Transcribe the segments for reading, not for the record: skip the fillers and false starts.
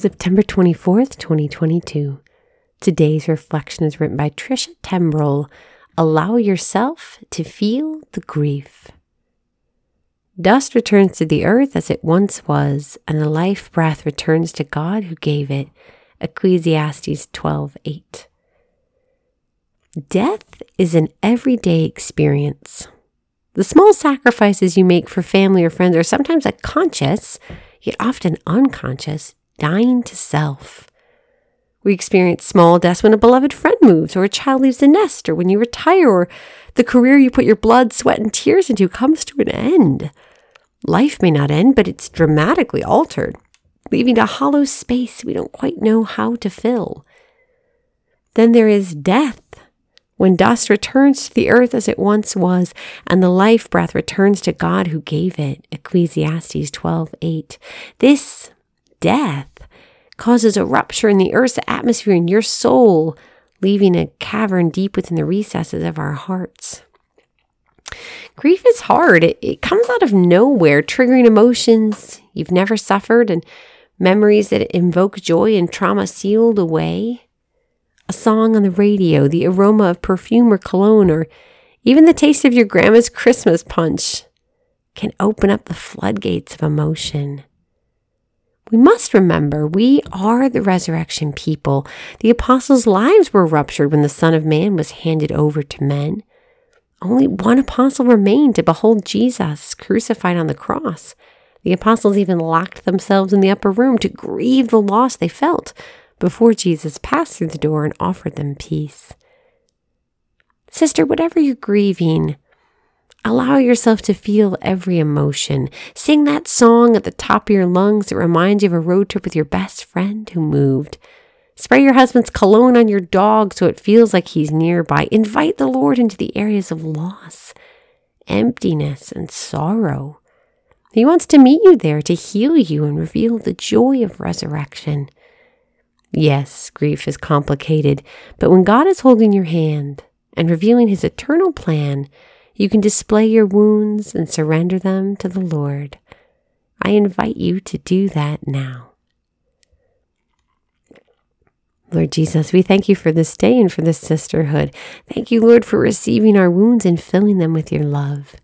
September 24th, 2022. Today's reflection is written by Trisha Tembrell. Allow yourself to feel the grief. Dust returns to the earth as it once was, and the life breath returns to God who gave it. Ecclesiastes 12:8. Death is an everyday experience. The small sacrifices you make for family or friends are sometimes a conscious, yet often unconscious, dying to self. We experience small deaths when a beloved friend moves, or a child leaves the nest, or when you retire, or the career you put your blood, sweat, and tears into comes to an end. Life may not end, but it's dramatically altered, leaving a hollow space we don't quite know how to fill. Then there is death, when dust returns to the earth as it once was, and the life breath returns to God who gave it. Ecclesiastes 12:8. This death causes a rupture in the earth's atmosphere in your soul, leaving a cavern deep within the recesses of our hearts. Grief is hard. It comes out of nowhere, triggering emotions you've never suffered and memories that invoke joy and trauma sealed away. A song on the radio, the aroma of perfume or cologne, or even the taste of your grandma's Christmas punch can open up the floodgates of emotion. We must remember we are the resurrection people. The apostles' lives were ruptured when the Son of Man was handed over to men. Only one apostle remained to behold Jesus crucified on the cross. The apostles even locked themselves in the upper room to grieve the loss they felt before Jesus passed through the door and offered them peace. Sister, whatever you're grieving, allow yourself to feel every emotion. Sing that song at the top of your lungs that reminds you of a road trip with your best friend who moved. Spray your husband's cologne on your dog so it feels like he's nearby. Invite the Lord into the areas of loss, emptiness, and sorrow. He wants to meet you there to heal you and reveal the joy of resurrection. Yes, grief is complicated, but when God is holding your hand and revealing His eternal plan, you can display your wounds and surrender them to the Lord. I invite you to do that now. Lord Jesus, we thank you for this day and for this sisterhood. Thank you, Lord, for receiving our wounds and filling them with your love.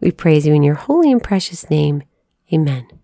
We praise you in your holy and precious name. Amen.